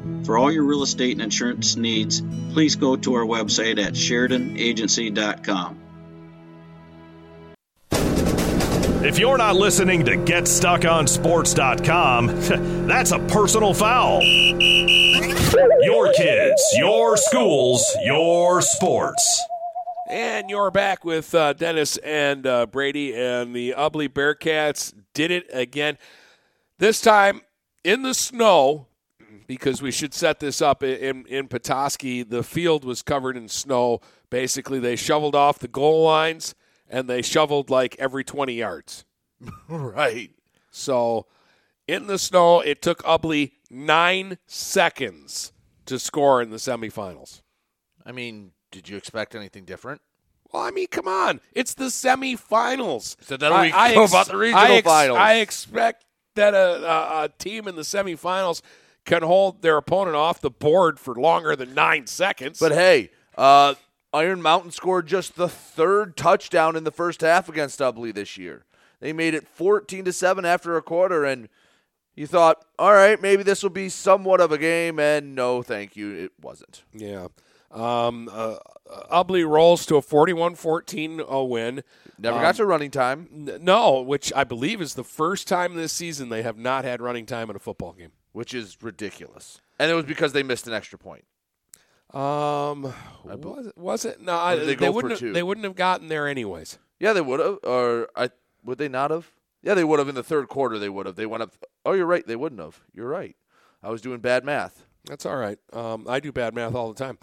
For all your real estate and insurance needs, please go to our website at SheridanAgency.com. If you're not listening to GetStuckOnSports.com, that's a personal foul. Your kids, your schools, your sports. And you're back with Dennis and Brady, and the Ubly Bearcats did it again. This time in the snow, because we should set this up in Petoskey, the field was covered in snow. Basically, they shoveled off the goal lines, and they shoveled like every 20 yards. Right. So in the snow, it took Ubly 9 seconds to score in the semifinals. I mean, did you expect anything different? Well, I mean, come on. It's the semifinals. So then we go about the regional finals. I expect that a team in the semifinals can hold their opponent off the board for longer than 9 seconds. But, hey, Iron Mountain scored just the third touchdown in the first half against Ubly this year. They made it 14-7 after a quarter, and you thought, all right, maybe this will be somewhat of a game, and no, thank you, it wasn't. Yeah. Ubly rolls to a 41-14 win. Never got to running time. No, which I believe is the first time this season they have not had running time in a football game. Which is ridiculous. And it was because they missed an extra point. Was it? No, they wouldn't have gotten there anyways. Yeah, they would have. Would they not have? Yeah, they would have in the third quarter. They would have. They went up. Oh, you're right. They wouldn't have. You're right. I was doing bad math. That's all right. I do bad math all the time.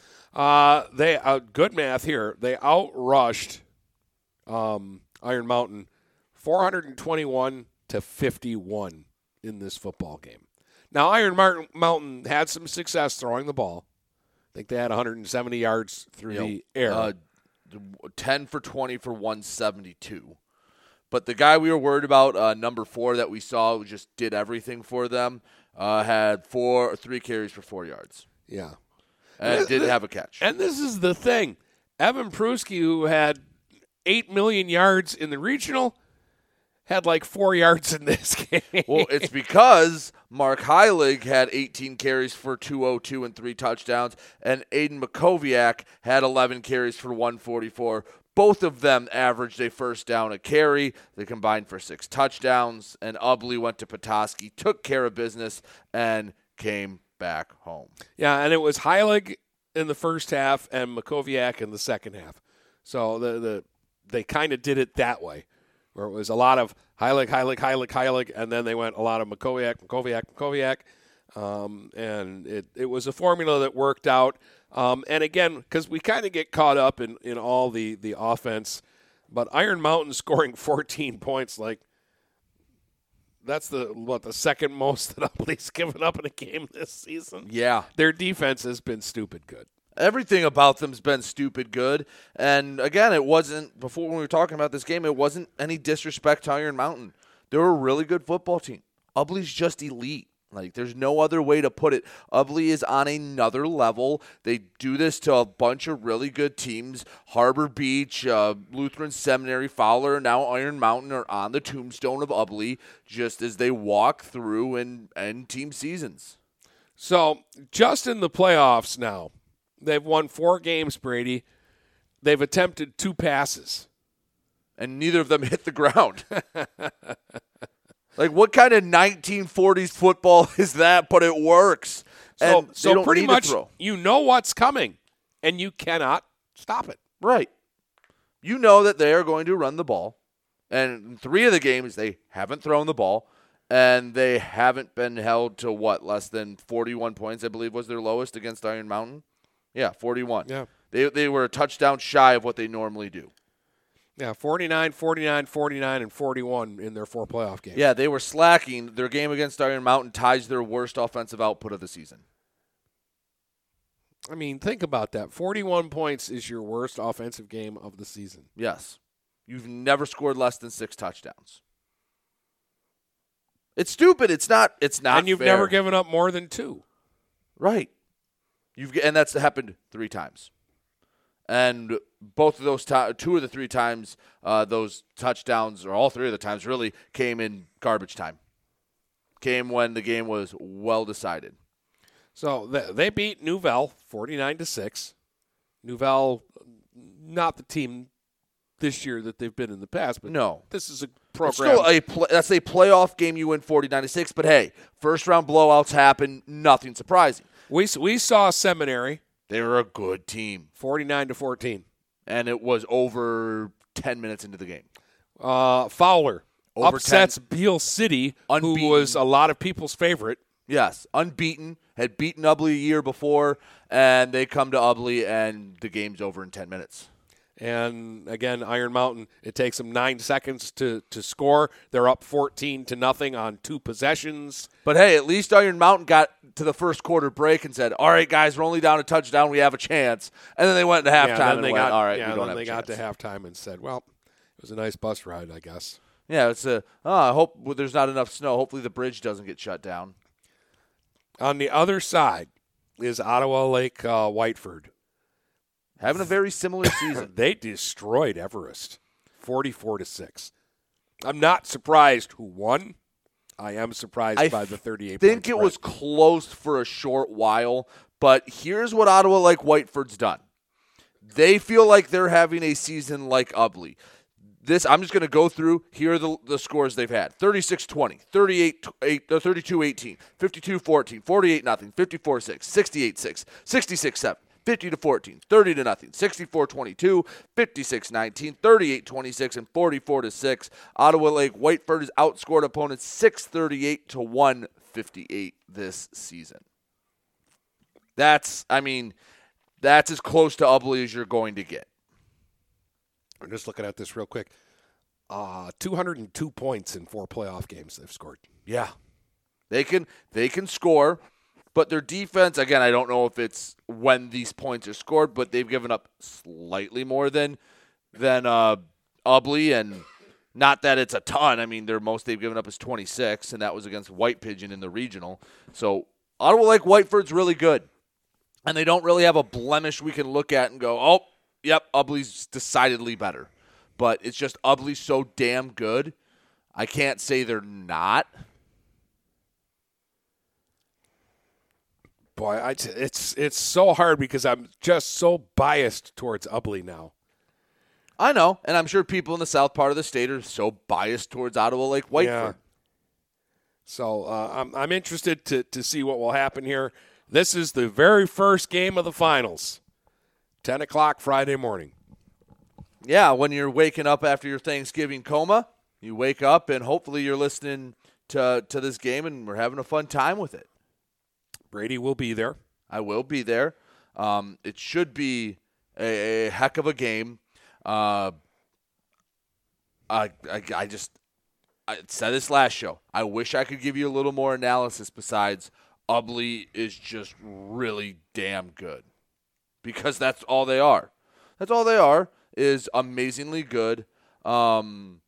Good math here. They outrushed Iron Mountain 421-51 in this football game. Now, Iron Mountain had some success throwing the ball. I think they had 170 yards through the air. 10 for 20 for 172. But the guy we were worried about, number 4 that we saw, who just did everything for them, had three carries for 4 yards. Yeah. And didn't have a catch. And this is the thing. Evan Prusky, who had 8 million yards in the regional, had like 4 yards in this game. Well, it's because Mark Heilig had 18 carries for 202 and 3 touchdowns, and Aiden Makoviak had 11 carries for 144. Both of them averaged a first down a carry. They combined for 6 touchdowns, and Ubly went to Petoskey, took care of business, and came back home. Yeah, and it was Heilig in the first half and Makoviak in the second half. So they kind of did it that way, where it was a lot of Heilig, and then they went a lot of Makoviak, and it was a formula that worked out. And again, because we kind of get caught up in all the offense, but Iron Mountain scoring 14 points, like that's the second most that Ubly's given up in a game this season. Yeah, their defense has been stupid good. Everything about them's been stupid good. And, again, it wasn't, before when we were talking about this game, it wasn't any disrespect to Iron Mountain. They were a really good football team. Ubly's just elite. Like, there's no other way to put it. Ubly is on another level. They do this to a bunch of really good teams. Harbor Beach, Lutheran Seminary, Fowler, now Iron Mountain are on the tombstone of Ubly just as they walk through and end team seasons. So, just in the playoffs now, they've won 4 games, Brady. They've attempted 2 passes. And neither of them hit the ground. Like, what kind of 1940s football is that? But it works. And so pretty much you know what's coming, and you cannot stop it. Right. You know that they are going to run the ball. And in 3 of the games, they haven't thrown the ball. And they haven't been held to, less than 41 points, I believe, was their lowest against Iron Mountain. Yeah, 41. Yeah. They were a touchdown shy of what they normally do. Yeah, 49, and 41 in their 4 playoff games. Yeah, they were slacking. Their game against Iron Mountain ties their worst offensive output of the season. I mean, think about that. 41 points is your worst offensive game of the season. Yes. You've never scored less than 6 touchdowns. It's stupid. It's not And you've never given up more than 2. Right. And that's happened 3 times. And both of those 2 of the 3 times, those touchdowns, or all 3 of the times really, came in garbage time. Came when the game was well decided. So they beat Nouvelle 49-6. Nouvelle, not the team this year that they've been in the past. But no. This is a program. It's still that's a playoff game you win 40-96, but hey, first-round blowouts happen, nothing surprising. We saw Seminary. They were a good team. 49-14. And it was over 10 minutes into the game. Fowler over upsets 10. Beale City, unbeaten. Who was a lot of people's favorite. Yes, unbeaten, had beaten Ubly a year before, and they come to Ubly, and the game's over in 10 minutes. And, again, Iron Mountain, it takes them 9 seconds to score. They're up 14-0 on 2 possessions. But, hey, at least Iron Mountain got to the first quarter break and said, all right, guys, we're only down a touchdown. We have a chance. And then they went to halftime all right, we don't have a chance. Then they got to halftime and said, well, it was a nice bus ride, I guess. Yeah, it's I hope there's not enough snow. Hopefully the bridge doesn't get shut down. On the other side is Ottawa Lake Whiteford. Having a very similar season. They destroyed Everest, 44-6. I'm not surprised who won. I am surprised by the 38. I think it was close for a short while, but here's what Ottawa Lake Whiteford's done. They feel like they're having a season like Ubly. This I'm just going to go through. Here are the scores they've had: 36-20, 38-8, 32-18, 52-14, 48-0, 54-6, 68-6, 66-7. 50-14, 30-0, 64-22, 56-19, 38-26, and 44-6. Ottawa Lake Whiteford has outscored opponents 638-158 this season. That's as close to Ubly as you're going to get. I'm just looking at this real quick. 202 points in 4 playoff games they've scored. Yeah, they can score. But their defense, again, I don't know if it's when these points are scored, but they've given up slightly more than Ubly, and not that it's a ton. Their most they've given up is 26, and that was against White Pigeon in the regional. So Ottawa Lake Whiteford's really good, and they don't really have a blemish we can look at and go, oh, yep, Ubly's decidedly better. But it's just Ubly's so damn good, I can't say they're not. Boy, it's so hard because I'm just so biased towards Ubly now. I know, and I'm sure people in the south part of the state are so biased towards Ottawa Lake Whiteford. Yeah. So I'm interested to see what will happen here. This is the very first game of the finals, 10 o'clock Friday morning. Yeah, when you're waking up after your Thanksgiving coma, you wake up and hopefully you're listening to this game and we're having a fun time with it. Brady will be there. I will be there. It should be a heck of a game. I said this last show. I wish I could give you a little more analysis besides Ubly is just really damn good because that's all they are. That's all they are is amazingly good, and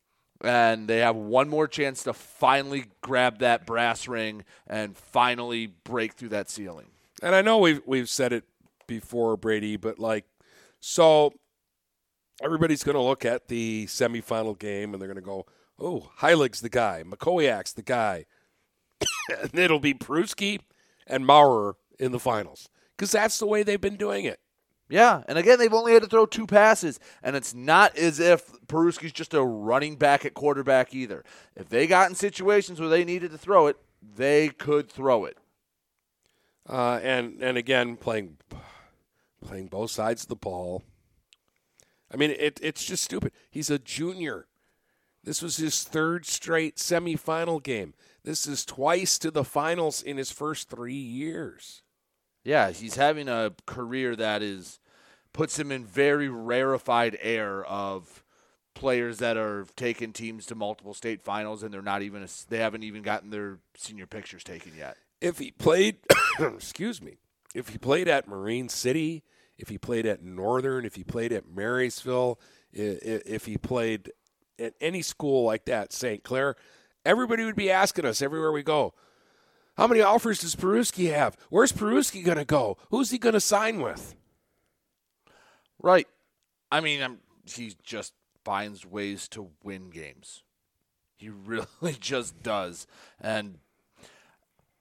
they have one more chance to finally grab that brass ring and finally break through that ceiling. And I know we've said it before, Brady, but so everybody's going to look at the semifinal game and they're going to go, oh, Heilig's the guy, Makoviak's the guy. And it'll be Prusky and Maurer in the finals because that's the way they've been doing it. Yeah, and again, they've only had to throw 2 passes, and it's not as if Petoskey's just a running back at quarterback either. If they got in situations where they needed to throw it, they could throw it. And again, playing both sides of the ball. It's just stupid. He's a junior. This was his 3rd straight semifinal game. This is twice to the finals in his first 3 years. Yeah, he's having a career that puts him in very rarefied air of players that are taking teams to multiple state finals, and they're not even they haven't even gotten their senior pictures taken yet. If he played, if he played at Marine City, if he played at Northern, if he played at Marysville, if he played at any school like that, St. Clair, everybody would be asking us everywhere we go, how many offers does Petoskey have? Where's Petoskey going to go? Who's he going to sign with? Right. He just finds ways to win games. He really just does. And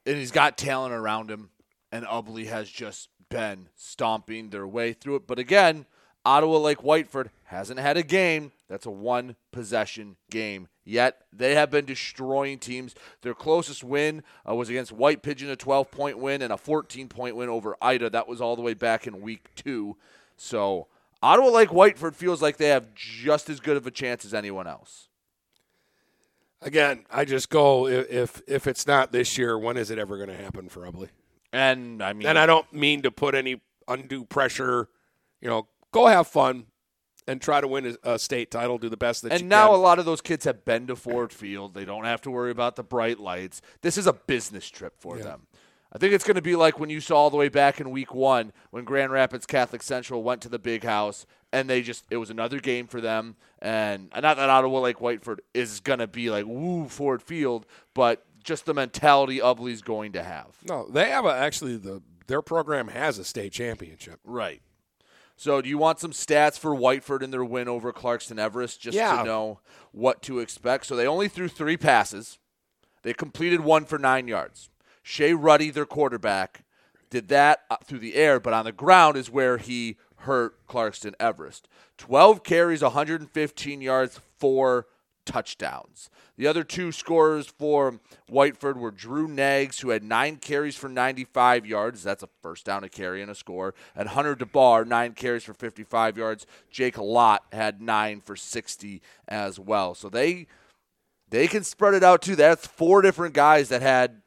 he's got talent around him, and Ubly has just been stomping their way through it. But again, Ottawa Lake Whiteford hasn't had a game that's a one-possession game yet. They have been destroying teams. Their closest win was against White Pigeon, a 12-point win, and a 14-point win over Ida. That was all the way back in week 2. So Ottawa Lake Whiteford feels like they have just as good of a chance as anyone else. Again, I just go, if it's not this year, when is it ever going to happen for Ubly? And I mean, and I don't mean to put any undue pressure, you know, go have fun and try to win a state title, do the best that you can. And now a lot of those kids have been to Ford Field. They don't have to worry about the bright lights. This is a business trip for them. I think it's going to be like when you saw all the way back in week 1 when Grand Rapids Catholic Central went to the big house and they just, it was another game for them. And not that Ottawa Lake Whiteford is going to be like, woo, Ford Field, but just the mentality Ubly's going to have. No, they have their program has a state championship. Right. So do you want some stats for Whiteford and their win over Clarkston Everest to know what to expect? So they only threw 3 passes. They completed 1 for 9 yards. Shea Ruddy, their quarterback, did that through the air, but on the ground is where he hurt Clarkston Everest. 12 carries, 115 yards, 4 touchdowns. The other 2 scorers for Whiteford were Drew Naggs, who had 9 carries for 95 yards. That's a first down, a carry, and a score. And Hunter DeBar, 9 carries for 55 yards. Jake Lott had 9 for 60 as well. So they can spread it out, too. That's 4 different guys that had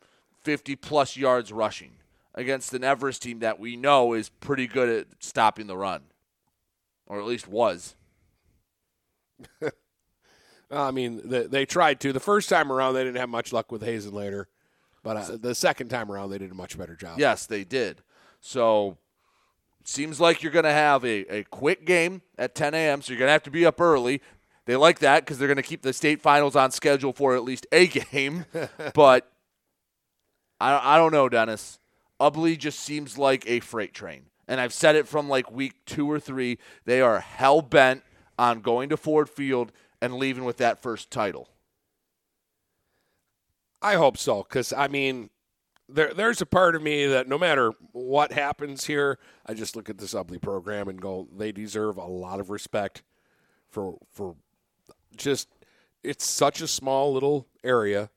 50-plus yards rushing against an Everest team that we know is pretty good at stopping the run, or at least was. I mean, they tried to. The first time around, they didn't have much luck with Hazen later, but the second time around, they did a much better job. Yes, they did. So seems like you're going to have a quick game at 10 a.m., so you're going to have to be up early. They like that because they're going to keep the state finals on schedule for at least a game, but I don't know, Dennis. Ubly just seems like a freight train. And I've said it from like week 2 or 3. They are hell-bent on going to Ford Field and leaving with that first title. I hope so, because, I mean, there's a part of me that no matter what happens here, I just look at this Ubly program and go, they deserve a lot of respect for just – it's such a small little area.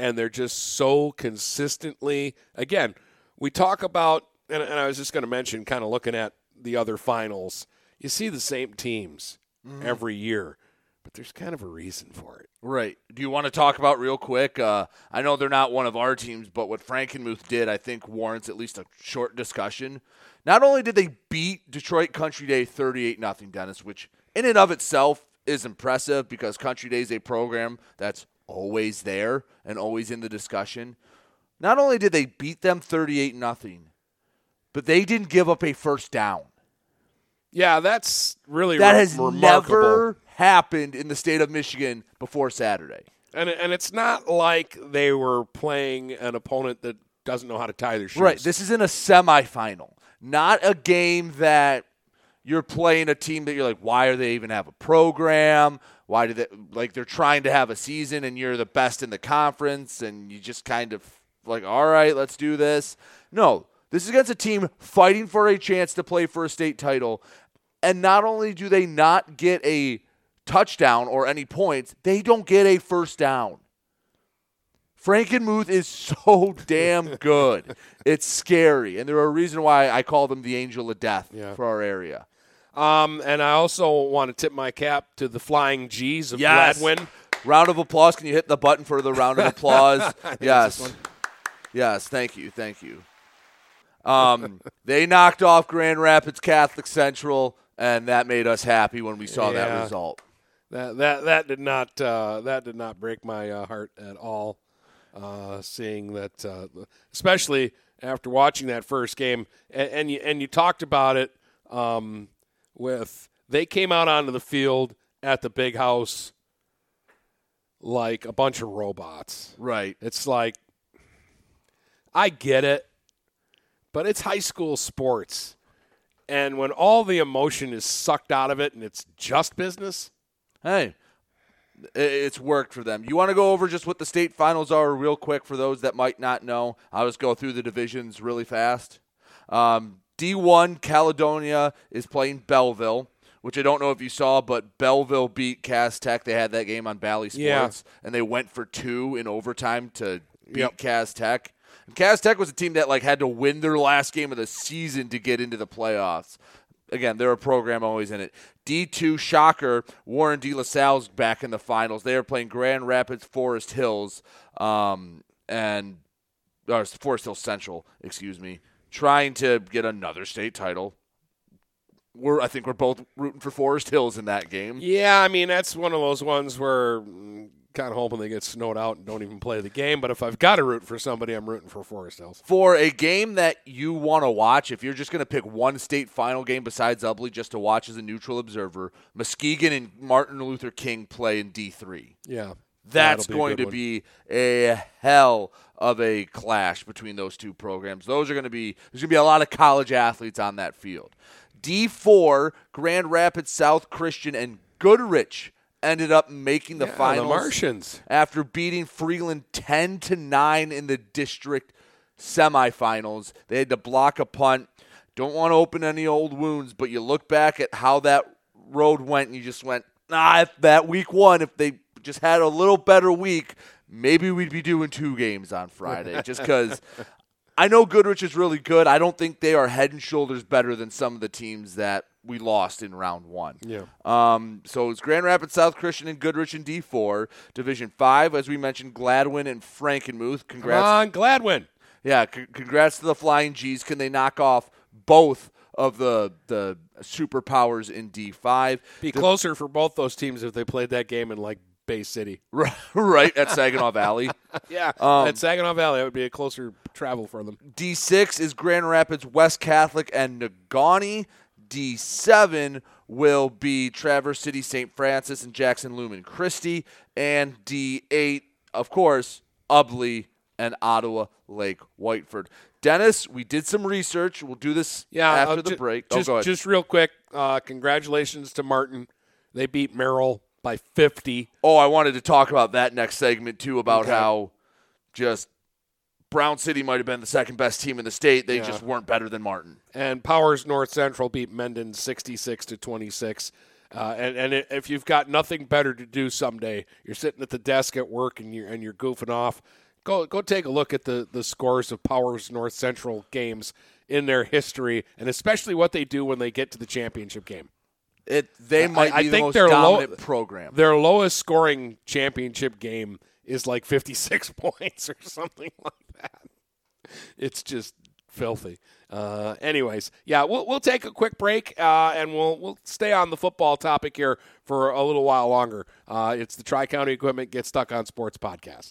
And they're just so consistently, again, we talk about, and I was just going to mention kind of looking at the other finals, you see the same teams every year, but there's kind of a reason for it. Right. Do you want to talk about real quick? I know they're not one of our teams, but what Frankenmuth did, I think, warrants at least a short discussion. Not only did they beat Detroit Country Day 38-0, Dennis, which in and of itself is impressive because Country Day is a program that's always there and always in the discussion. Not only did they beat them 38-0, but they didn't give up a first down. Yeah, that's really remarkable. Never happened in the state of Michigan before Saturday. And it's not like they were playing an opponent that doesn't know how to tie their shoes. Right, this is in a semifinal, not a game that you're playing a team that you're like, why are they even have a program? Why do they they're trying to have a season and you're the best in the conference and you just kind of like, all right, let's do this. No, this is against a team fighting for a chance to play for a state title. And not only do they not get a touchdown or any points, they don't get a first down. Frankenmuth is so damn good. It's scary. And there are a reason why I call them the angel of death for our area. And I also want to tip my cap to the Flying G's of Gladwin. Round of applause. Can you hit the button for the round of applause? Yes. Yes, thank you. They knocked off Grand Rapids Catholic Central, and that made us happy when we saw that result. That did not break my heart at all, seeing that, especially after watching that first game. And you talked about it. They came out onto the field at the big house like a bunch of robots. Right. It's like, I get it, but it's high school sports. And when all the emotion is sucked out of it and it's just business, hey, it's worked for them. You want to go over just what the state finals are real quick for those that might not know? I'll just go through the divisions really fast. D1 Caledonia is playing Belleville, which I don't know if you saw, but Belleville beat Cass Tech. They had that game on Bally Sports, and they went for two in overtime to beat Cass Tech. And Cass Tech was a team that had to win their last game of the season to get into the playoffs. Again, they're a program always in it. D2 shocker, Warren De La Salle's back in the finals. They are playing Grand Rapids Forest Hills and Forest Hills Central, excuse me, trying to get another state title. I think we're both rooting for Forest Hills in that game. Yeah, I mean, that's one of those ones where kind of hoping they get snowed out and don't even play the game. But if I've got to root for somebody, I'm rooting for Forest Hills. For a game that you want to watch, if you're just going to pick one state final game besides Ubly just to watch as a neutral observer, Muskegon and Martin Luther King play in D3. Yeah. That's going to be a hell of a clash between those two programs. There's going to be a lot of college athletes on that field. D4, Grand Rapids South Christian and Goodrich ended up making the finals. The Martians, after beating Freeland 10-9 in the district semifinals. They had to block a punt. Don't want to open any old wounds, but you look back at how that road went and you just went, if they just had a little better week, maybe we'd be doing two games on Friday. Just because I know Goodrich is really good. I don't think they are head and shoulders better than some of the teams that we lost in round one. Yeah. So it's Grand Rapids South Christian and Goodrich in D4. Division 5, as we mentioned, Gladwin and Frankenmuth. Congrats. Come on, Gladwin. Yeah, congrats to the Flying G's. Can they knock off both of the superpowers in D5? Closer for both those teams if they played that game in, Bay City. Right, at Saginaw Valley. Yeah, at Saginaw Valley. That would be a closer travel for them. D6 is Grand Rapids West Catholic and Negaunee. D7 will be Traverse City, St. Francis, and Jackson Lumen Christi. And D8, of course, Ubly and Ottawa Lake Whiteford. Dennis, we did some research. We'll do this after the break. Go ahead. Just real quick, congratulations to Martin. They beat Merrill by 50. Oh, I wanted to talk about that next segment, too, about how just Brown City might have been the second best team in the state. They just weren't better than Martin. And Powers North Central beat Mendon 66-26. And if you've got nothing better to do someday, you're sitting at the desk at work and you're goofing off, go take a look at the scores of Powers North Central games in their history, and especially what they do when they get to the championship game. I think the most dominant program. Their lowest scoring championship game is 56 points or something like that. It's just filthy. Anyways, we'll take a quick break and we'll stay on the football topic here for a little while longer. It's the Tri-County Equipment Get Stuck on Sports podcast.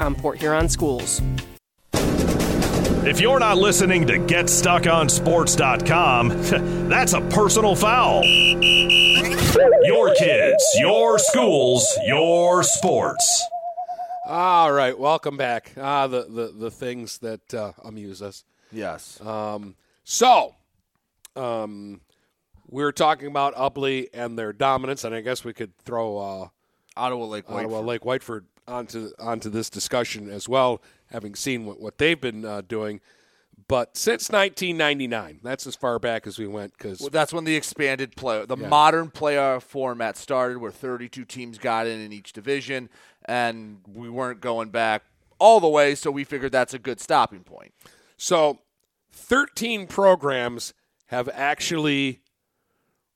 on Port Huron Schools. If you're not listening to GetStuckOnSports.com, that's a personal foul. Your kids, your schools, your sports. All right, welcome back. The things that amuse us. Yes. We were talking about Ubly and their dominance, and I guess we could throw Ottawa Lake Whiteford onto this discussion as well, having seen what they've been doing. But since 1999, that's as far back as we went. Because that's when the expanded playoff, the modern playoff format started, where 32 teams got in each division, and we weren't going back all the way, so we figured that's a good stopping point. So 13 programs have actually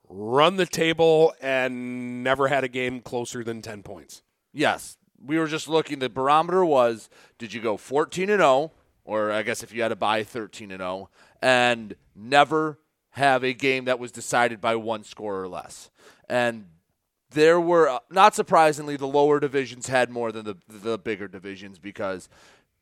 run the table and never had a game closer than 10 points. Yes. We were just looking. The barometer was: did you go 14-0, or I guess if you had to buy 13-0, and never have a game that was decided by one score or less? And there were, not surprisingly, the lower divisions had more than the bigger divisions because,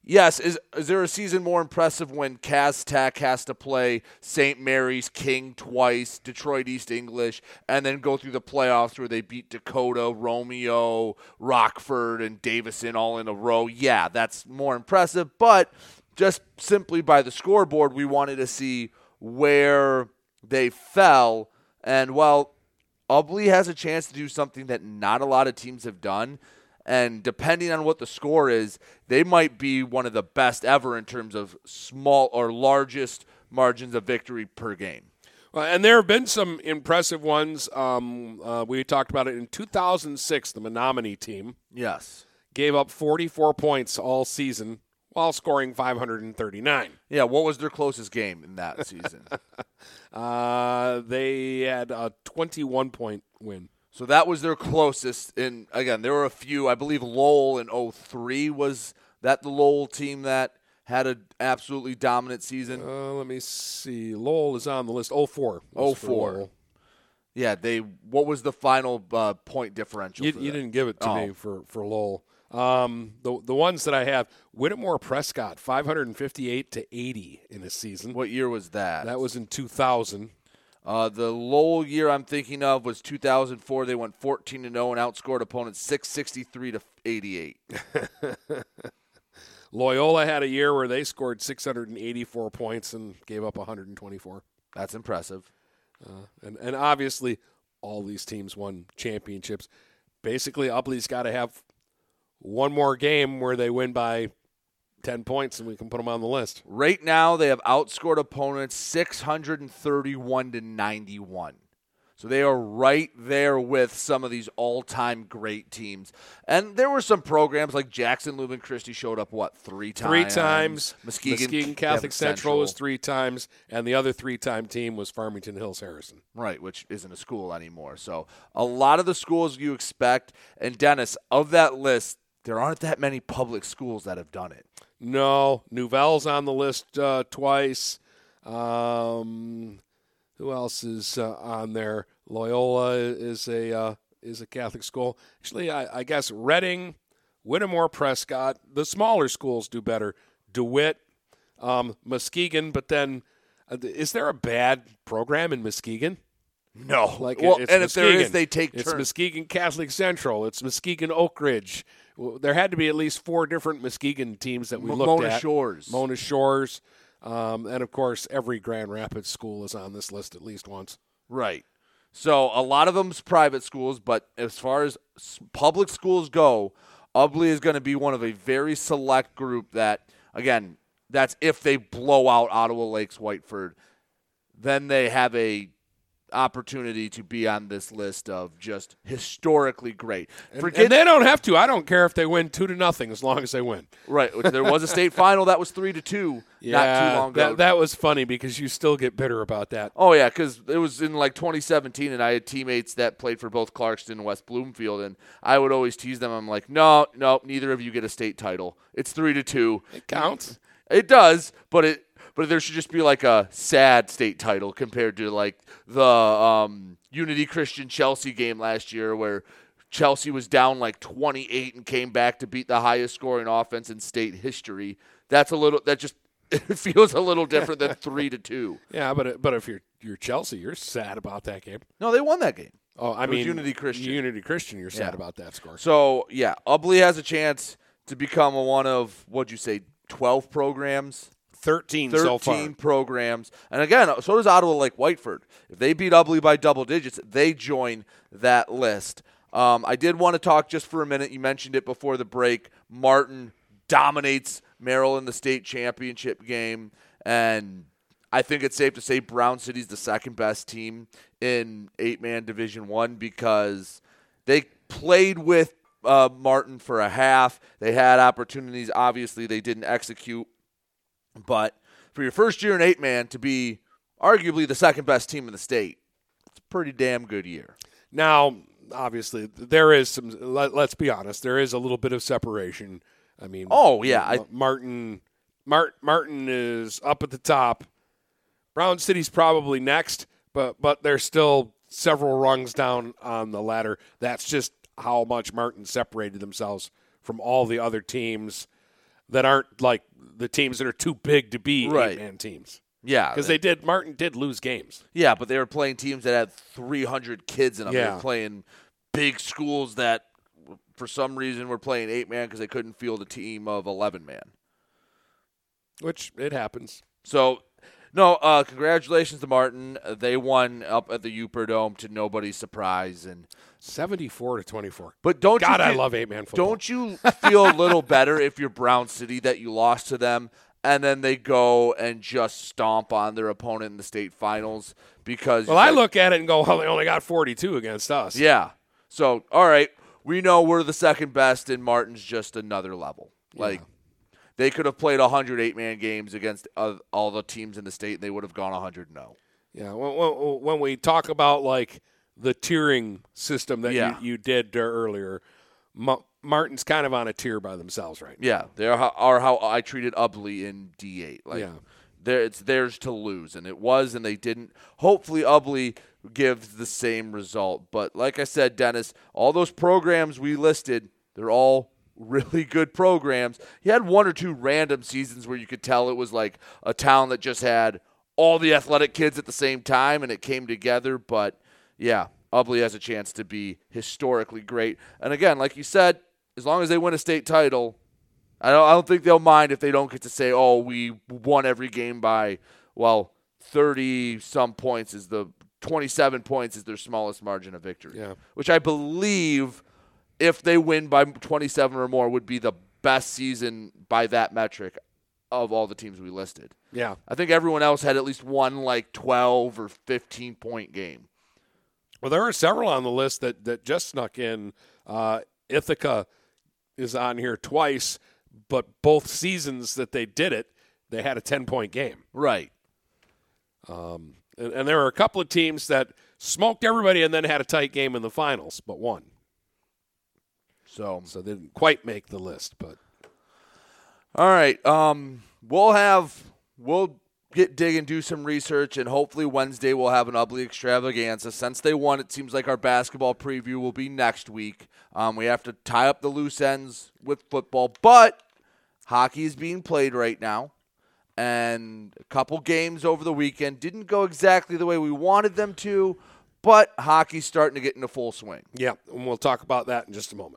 yes, is there a season more impressive when Cass Tech has to play St. Mary's King twice, Detroit East English, and then go through the playoffs where they beat Dakota, Romeo, Rockford, and Davison all in a row? Yeah, that's more impressive, but just simply by the scoreboard, we wanted to see where they fell. And while Ubly has a chance to do something that not a lot of teams have done, and depending on what the score is, they might be one of the best ever in terms of small or largest margins of victory per game. Well, and there have been some impressive ones. We talked about it in 2006, the Menominee team. Yes. Gave up 44 points all season while scoring 539. Yeah, what was their closest game in that season? They had a 21-point win. So that was their closest, and again, there were a few. I believe Lowell in 03 was that the Lowell team that had an absolutely dominant season? Let me see. Lowell is on the list. 04. Yeah, they. What was the final point differential? You didn't give it to me for Lowell. The ones that I have: Whittemore Prescott, 558-80 in a season. What year was that? That was in 2000. The Lowell year I'm thinking of was 2004. They went 14-0 and outscored opponents 663-88. Loyola had a year where they scored 684 points and gave up 124. That's impressive. And obviously, all these teams won championships. Basically, Ubly's got to have one more game where they win by 10 points, and we can put them on the list. Right now, they have outscored opponents 631-91. So they are right there with some of these all-time great teams. And there were some programs like Jackson Lubin Christie showed up, what, three times? Muskegon Catholic Central was three times, and the other three-time team was Farmington Hills-Harrison. Right, which isn't a school anymore. So a lot of the schools you expect, and Dennis, of that list, there aren't that many public schools that have done it. No, Nouvelle's on the list twice. Who else is on there? Loyola is a Catholic school. Actually, I guess Reading, Whittemore, Prescott, the smaller schools do better. DeWitt, Muskegon, but then is there a bad program in Muskegon? No. And if there is, they take turns. It's Muskegon Catholic Central. It's Muskegon Oak Ridge. There had to be at least four different Muskegon teams that we looked at. Mona Shores. And, of course, every Grand Rapids school is on this list at least once. Right. So a lot of them's private schools, but as far as public schools go, Ubly is going to be one of a very select group that, again, that's if they blow out Ottawa Lakes Whiteford, then they have a opportunity to be on this list of just historically great. And they don't have to. I don't care if they win 2-0 as long as they win. Right. There was a state final that was 3-2 not too long ago. That was funny because you still get bitter about that. Oh, yeah, because it was in like 2017, and I had teammates that played for both Clarkston and West Bloomfield, and I would always tease them. I'm like, no, neither of you get a state title. It's 3-2. It counts. It does, but it. But there should just be like a sad state title compared to like the Unity Christian Chelsea game last year where Chelsea was down like 28 and came back to beat the highest scoring offense in state history. It feels a little different than 3-2. Yeah, but if you're Chelsea, you're sad about that game. No, they won that game. Oh, I mean Unity Christian, you're sad about that score. So yeah, Ubly has a chance to become one of 12 programs. 13 so far. 13 programs. And again, so does Ottawa Lake Whiteford. If they beat Ubly by double digits, they join that list. I did want to talk just for a minute. You mentioned it before the break. Martin dominates Merrill in the state championship game. And I think it's safe to say Brown City's the second best team in 8-man Division I because they played with Martin for a half. They had opportunities. Obviously, they didn't execute. But for your first year in 8-man to be arguably the second best team in the state, it's a pretty damn good year. Now, obviously, there is some. Let's be honest, there is a little bit of separation. I mean, oh yeah, Martin is up at the top. Brown City's probably next, but they're still several rungs down on the ladder. That's just how much Martin separated themselves from all the other teams that aren't like the teams that are too big to be eight-man teams. Yeah. Because Martin did lose games. Yeah, but they were playing teams that had 300 kids in them. Yeah. They were playing big schools that, for some reason, were playing 8-man because they couldn't field a team of 11-man. Which, it happens. So, no, congratulations to Martin. They won up at the Upper Dome to nobody's surprise. And 74-24. But don't God, I love 8-man football. Don't you feel a little better if you're Brown City that you lost to them and then they go and just stomp on their opponent in the state finals? Because I look at it and go, well, they only got 42 against us. Yeah. So, all right, we know we're the second best and Martin's just another level. Yeah. They could have played 100 8-man games against all the teams in the state, and they would have gone 100-0. Yeah, when we talk about, the tiering system that you did earlier, Martin's kind of on a tier by themselves right now. Yeah, they are how I treated Ubly in D8. It's theirs to lose, and it was, and they didn't. Hopefully, Ubly gives the same result. But like I said, Dennis, all those programs we listed, they're all really good programs. He had one or two random seasons where you could tell it was like a town that just had all the athletic kids at the same time, and it came together. But, yeah, Ubly has a chance to be historically great. And, again, like you said, as long as they win a state title, I don't think they'll mind if they don't get to say, oh, we won every game by, well, 30-some points is 27 points is their smallest margin of victory, yeah. Which I believe if they win by 27 or more would be the best season by that metric of all the teams we listed. Yeah. I think everyone else had at least one, 12 or 15-point game. Well, there are several on the list that just snuck in. Ithaca is on here twice. But both seasons that they did it, they had a 10-point game. Right. And there were a couple of teams that smoked everybody and then had a tight game in the finals, but won. So they didn't quite make the list. But all right, we'll get dig and do some research, and hopefully Wednesday we'll have an Ubly extravaganza. Since they won, it seems like our basketball preview will be next week. We have to tie up the loose ends with football, but hockey is being played right now, and a couple games over the weekend didn't go exactly the way we wanted them to, but hockey's starting to get into full swing. Yeah, and we'll talk about that in just a moment.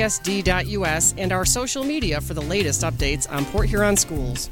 and our social media for the latest updates on Port Huron Schools.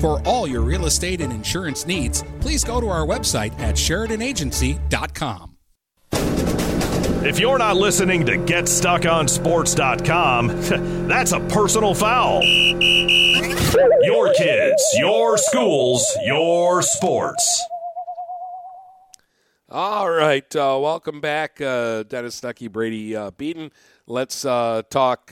For all your real estate and insurance needs, please go to our website at SheridanAgency.com. If you're not listening to GetStuckOnSports.com, that's a personal foul. Your kids, your schools, your sports. All right, welcome back, Dennis Stuckey, Brady Beaton. Let's talk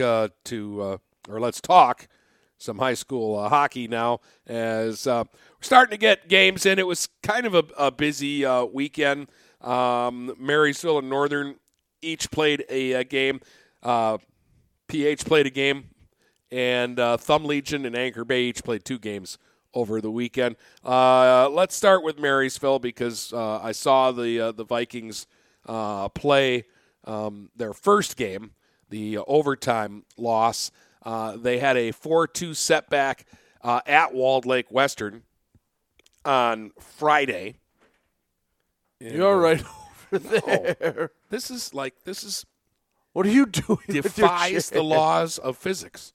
some high school hockey now, as we're starting to get games in. It was kind of a busy weekend. Marysville and Northern each played a game. PH played a game, and Thumb Legion and Anchor Bay each played two games over the weekend. Let's start with Marysville, because I saw the Vikings play their first game, the overtime loss. They had a 4-2 setback at Walled Lake Western on Friday. You're right over there. No. This is. What are you doing? Defies the laws of physics.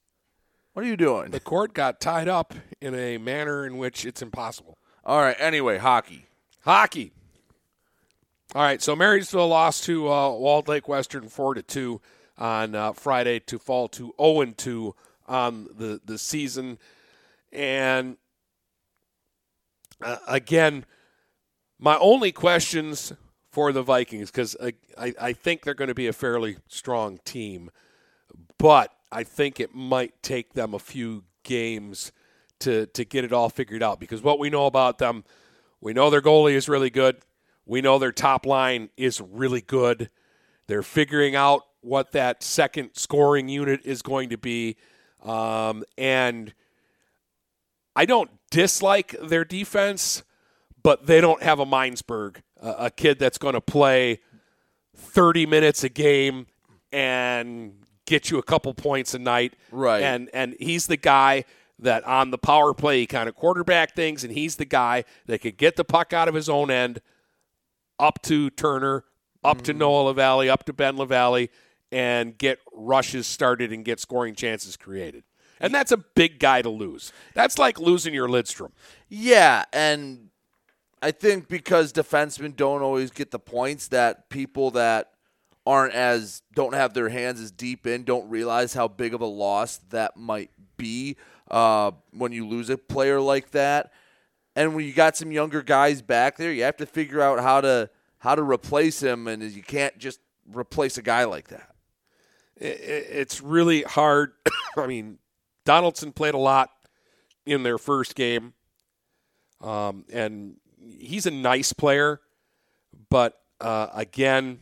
What are you doing? The court got tied up in a manner in which it's impossible. All right. Anyway, hockey. All right. So Marysville lost to Walled Lake Western 4-2 on Friday, to fall to 0-2 on the season. And again, my only questions for the Vikings, because I think they're going to be a fairly strong team, but I think it might take them a few games to get it all figured out, because what we know about them, we know their goalie is really good. We know their top line is really good. They're figuring out what that second scoring unit is going to be, and I don't dislike their defense, but they don't have a Minesburg, a kid that's going to play 30 minutes a game and get you a couple points a night. Right. And he's the guy that on the power play, he kind of quarterback things, and he's the guy that could get the puck out of his own end up to Turner, up to Noah LaVallee, up to Ben LaVallee, and get rushes started and get scoring chances created. And that's a big guy to lose. That's like losing your Lidstrom. Yeah, and I think because defensemen don't always get the points, that people that don't have their hands as deep in don't realize how big of a loss that might be when you lose a player like that. And when you got some younger guys back there, you have to figure out how to replace him, and you can't just replace a guy like that. It's really hard. I mean, Donaldson played a lot in their first game, and he's a nice player, but again,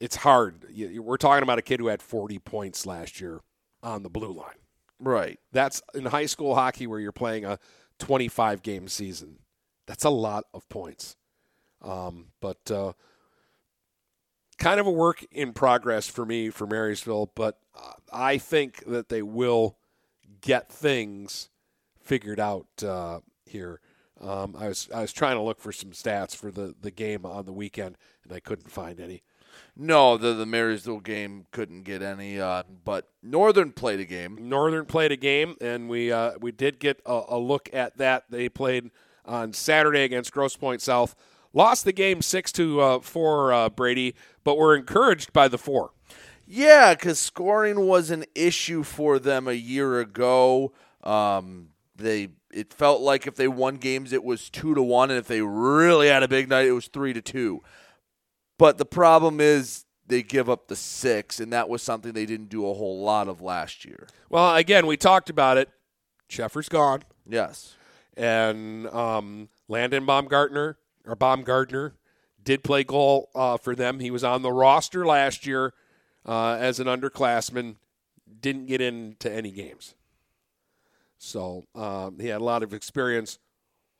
it's hard. We're talking about a kid who had 40 points last year on the blue line. Right. That's in high school hockey where you're playing a 25-game season. That's a lot of points. But kind of a work in progress for me for Marysville, but I think that they will get things figured out here. I was trying to look for some stats for the game on the weekend, and I couldn't find any. No, the Marysville game couldn't get any, but Northern played a game. And we did get a look at that. They played on Saturday against Grosse Pointe South. Lost the game 6-4, Brady, but were encouraged by the 4. Yeah, because scoring was an issue for them a year ago. It felt like if they won games, it was 2-1, and if they really had a big night, it was 3-2. But the problem is they give up the 6, and that was something they didn't do a whole lot of last year. Well, again, we talked about it. Sheffer's gone. Yes. And Landon Baumgartner did play goal for them. He was on the roster last year as an underclassman. Didn't get into any games. So he had a lot of experience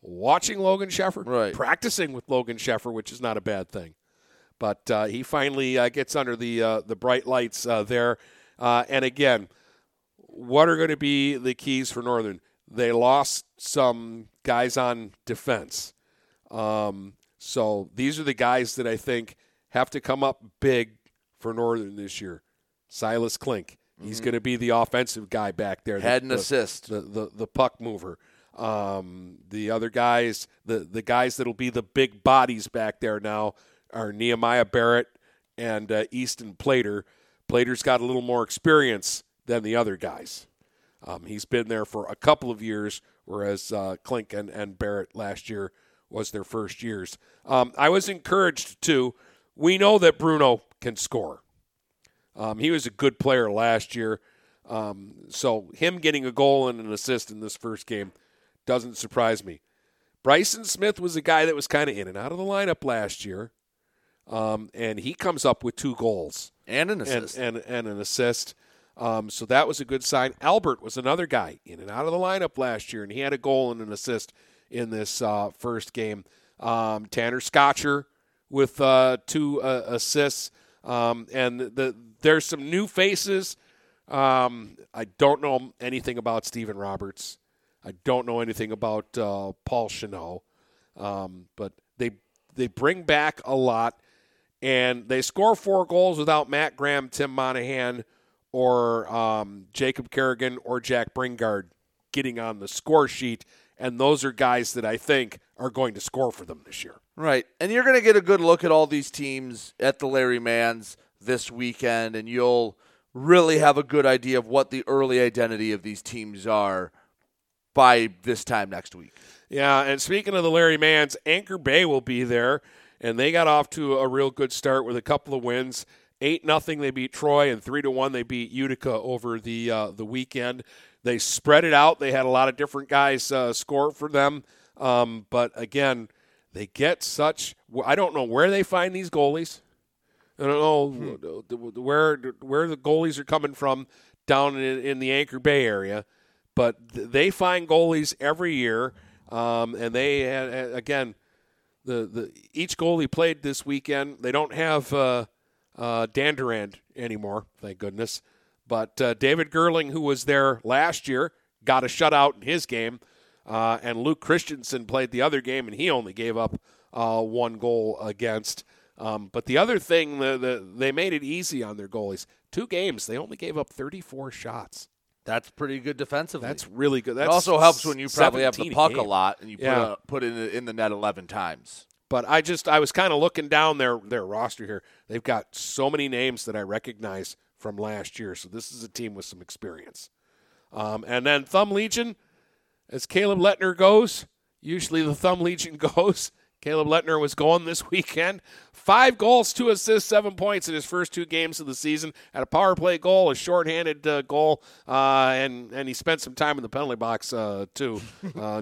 watching Logan Sheffer, right, practicing with Logan Sheffer, which is not a bad thing. But he finally gets under the bright lights there. And again, what are going to be the keys for Northern? They lost some guys on defense. So these are the guys that I think have to come up big for Northern this year. Silas Klink, he's going to be the offensive guy back there. Had an assist. The puck mover. The other guys, the guys that will be the big bodies back there now are Nehemiah Barrett and Easton Plater. Plater's got a little more experience than the other guys. He's been there for a couple of years, whereas Klink and Barrett last year was their first years. I was encouraged, too. We know that Bruno can score. He was a good player last year. So him getting a goal and an assist in this first game doesn't surprise me. Bryson Smith was a guy that was kind of in and out of the lineup last year. And he comes up with 2 goals. And an assist. And an assist. So that was a good sign. Albert was another guy in and out of the lineup last year, and he had a goal and an assist in this first game. Tanner Scotcher with 2 assists. And there's some new faces. I don't know anything about Steven Roberts. I don't know anything about Paul Cheneau. But they bring back a lot. And they score 4 goals without Matt Graham, Tim Monahan, or Jacob Kerrigan or Jack Bringard getting on the score sheet. And those are guys that I think are going to score for them this year. Right. And you're going to get a good look at all these teams at the Larry Manns this weekend, and you'll really have a good idea of what the early identity of these teams are by this time next week. Yeah, and speaking of the Larry Manns, Anchor Bay will be there. And they got off to a real good start with a couple of wins. 8-0 they beat Troy, and 3-1 they beat Utica over the weekend. They spread it out. They had a lot of different guys score for them. But, again, they get such – I don't know where they find these goalies. I don't know where the goalies are coming from down in the Anchor Bay area. But they find goalies every year, and they, again – each goalie played this weekend. They don't have Dan Durand anymore, thank goodness. But David Gerling, who was there last year, got a shutout in his game. And Luke Christensen played the other game, and he only gave up 1 goal against. But the other thing, they made it easy on their goalies. 2 games, they only gave up 34 shots. That's pretty good defensively. That's really good. That's it also helps when you probably have the puck a lot and you put it in the net 11 times. But I was kind of looking down their roster here. They've got so many names that I recognize from last year. So this is a team with some experience. And then Thumb Legion, as Caleb Lettner goes, usually the Thumb Legion goes. Caleb Lettner was going this weekend. 5 goals, 2 assists, 7 points in his first 2 games of the season. Had a power play goal, a shorthanded goal, and he spent some time in the penalty box, too,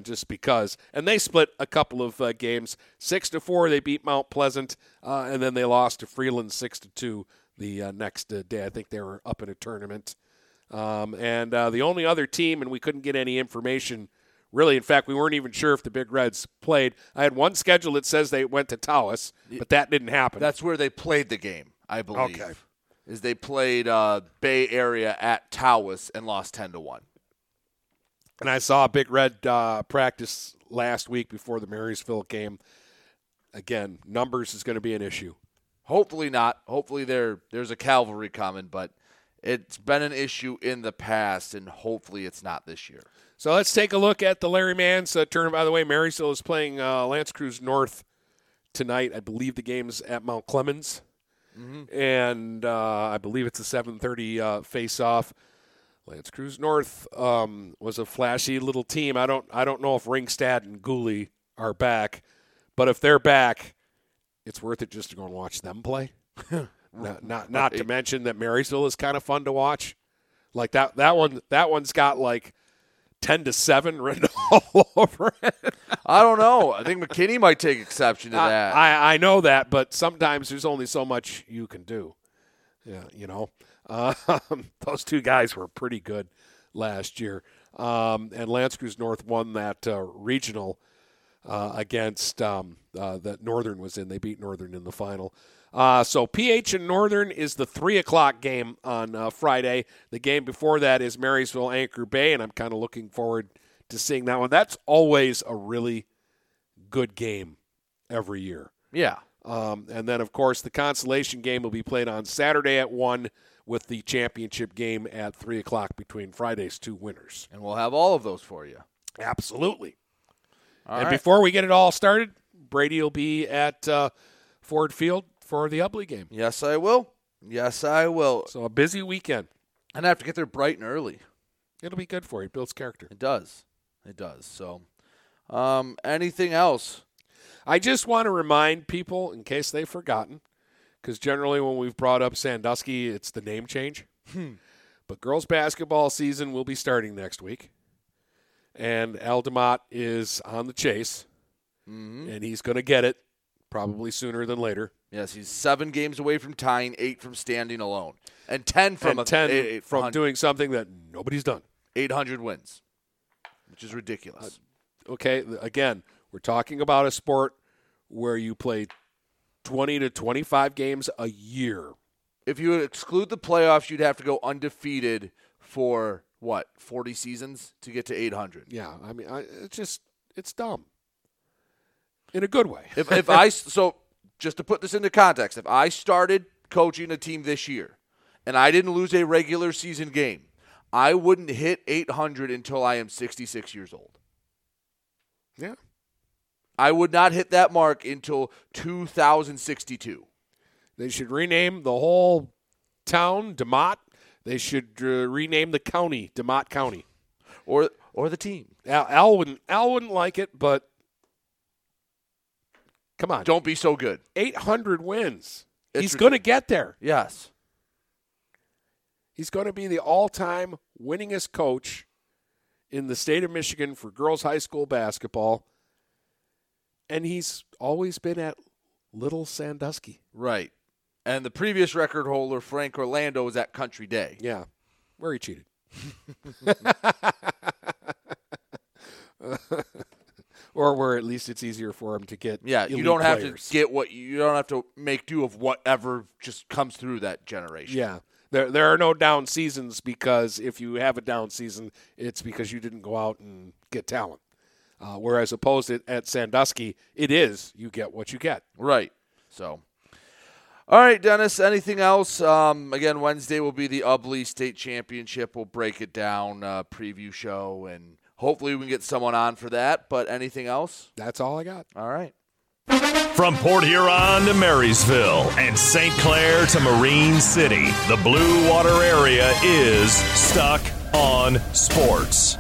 just because. And they split a couple of games. 6-4, they beat Mount Pleasant, and then they lost to Freeland 6-2 the next day. I think they were up in a tournament. And the only other team, and we couldn't get any information really, in fact, we weren't even sure if the Big Reds played. I had one schedule that says they went to Taos, but that didn't happen. That's where they played the game, I believe. Okay. Is they played Bay Area at Taos and lost 10-1. And I saw Big Red practice last week before the Marysville game. Again, numbers is going to be an issue. Hopefully not. Hopefully there's a cavalry coming, but it's been an issue in the past, and hopefully it's not this year. So let's take a look at the Larry Manns tournament. By the way, Marysville is playing Lance Cruz North tonight. I believe the game's at Mount Clemens, and I believe it's a 7:30 face-off. Lance Cruz North was a flashy little team. I don't know if Ringstad and Gooley are back, but if they're back, it's worth it just to go and watch them play. Not to mention that Marysville is kind of fun to watch. Like that one's got like 10-7 written all over it. I don't know. I think McKinney might take exception to that. I know that, but sometimes there's only so much you can do. Yeah, you know, those 2 guys were pretty good last year, and Lance Cruz North won that regional. against that Northern was in. They beat Northern in the final. So PH and Northern is the 3 o'clock game on Friday. The game before that is Marysville Anchor Bay, and I'm kind of looking forward to seeing that one. That's always a really good game every year. Yeah. And then, of course, the consolation game will be played on Saturday at 1 with the championship game at 3 o'clock between Friday's two winners. And we'll have all of those for you. Absolutely. All right. Before we get it all started, Brady will be at Ford Field for the Ubly game. Yes, I will. Yes, I will. So a busy weekend. And I have to get there bright and early. It'll be good for you. It builds character. It does. It does. So anything else? I just want to remind people, in case they've forgotten, because generally when we've brought up Sandusky, it's the name change. But girls basketball season will be starting next week. And Aldemott is on the chase. Mm-hmm. And he's going to get it probably sooner than later. Yes, he's 7 games away from tying, 8 from standing alone, and 10 from doing something that nobody's done. 800 wins, which is ridiculous. Okay, again, we're talking about a sport where you play 20 to 25 games a year. If you would exclude the playoffs, you'd have to go undefeated for, 40 seasons to get to 800? Yeah, I mean, it's dumb. In a good way. So just to put this into context, if I started coaching a team this year and I didn't lose a regular season game, I wouldn't hit 800 until I am 66 years old. Yeah. I would not hit that mark until 2062. They should rename the whole town DeMott. They should rename the county DeMott County. Or the team. Al wouldn't like it, but come on. Don't be so good. 800 wins. He's going to get there. Yes. He's going to be the all-time winningest coach in the state of Michigan for girls high school basketball. And he's always been at Little Sandusky. Right. And the previous record holder, Frank Orlando, was at Country Day. Yeah. Where he cheated. Or where at least it's easier for him to get. Yeah, you don't have players. To get what you don't have to make do of whatever just comes through that generation. Yeah, there are no down seasons, because if you have a down season, it's because you didn't go out and get talent. Whereas opposed at Sandusky, it is you get what you get. Right. So, all right, Dennis. Anything else? Again, Wednesday will be the Ubly State Championship. We'll break it down, preview show, and hopefully we can get someone on for that, but anything else? That's all I got. All right. From Port Huron to Marysville and St. Clair to Marine City, the Blue Water area is Stuck on Sports.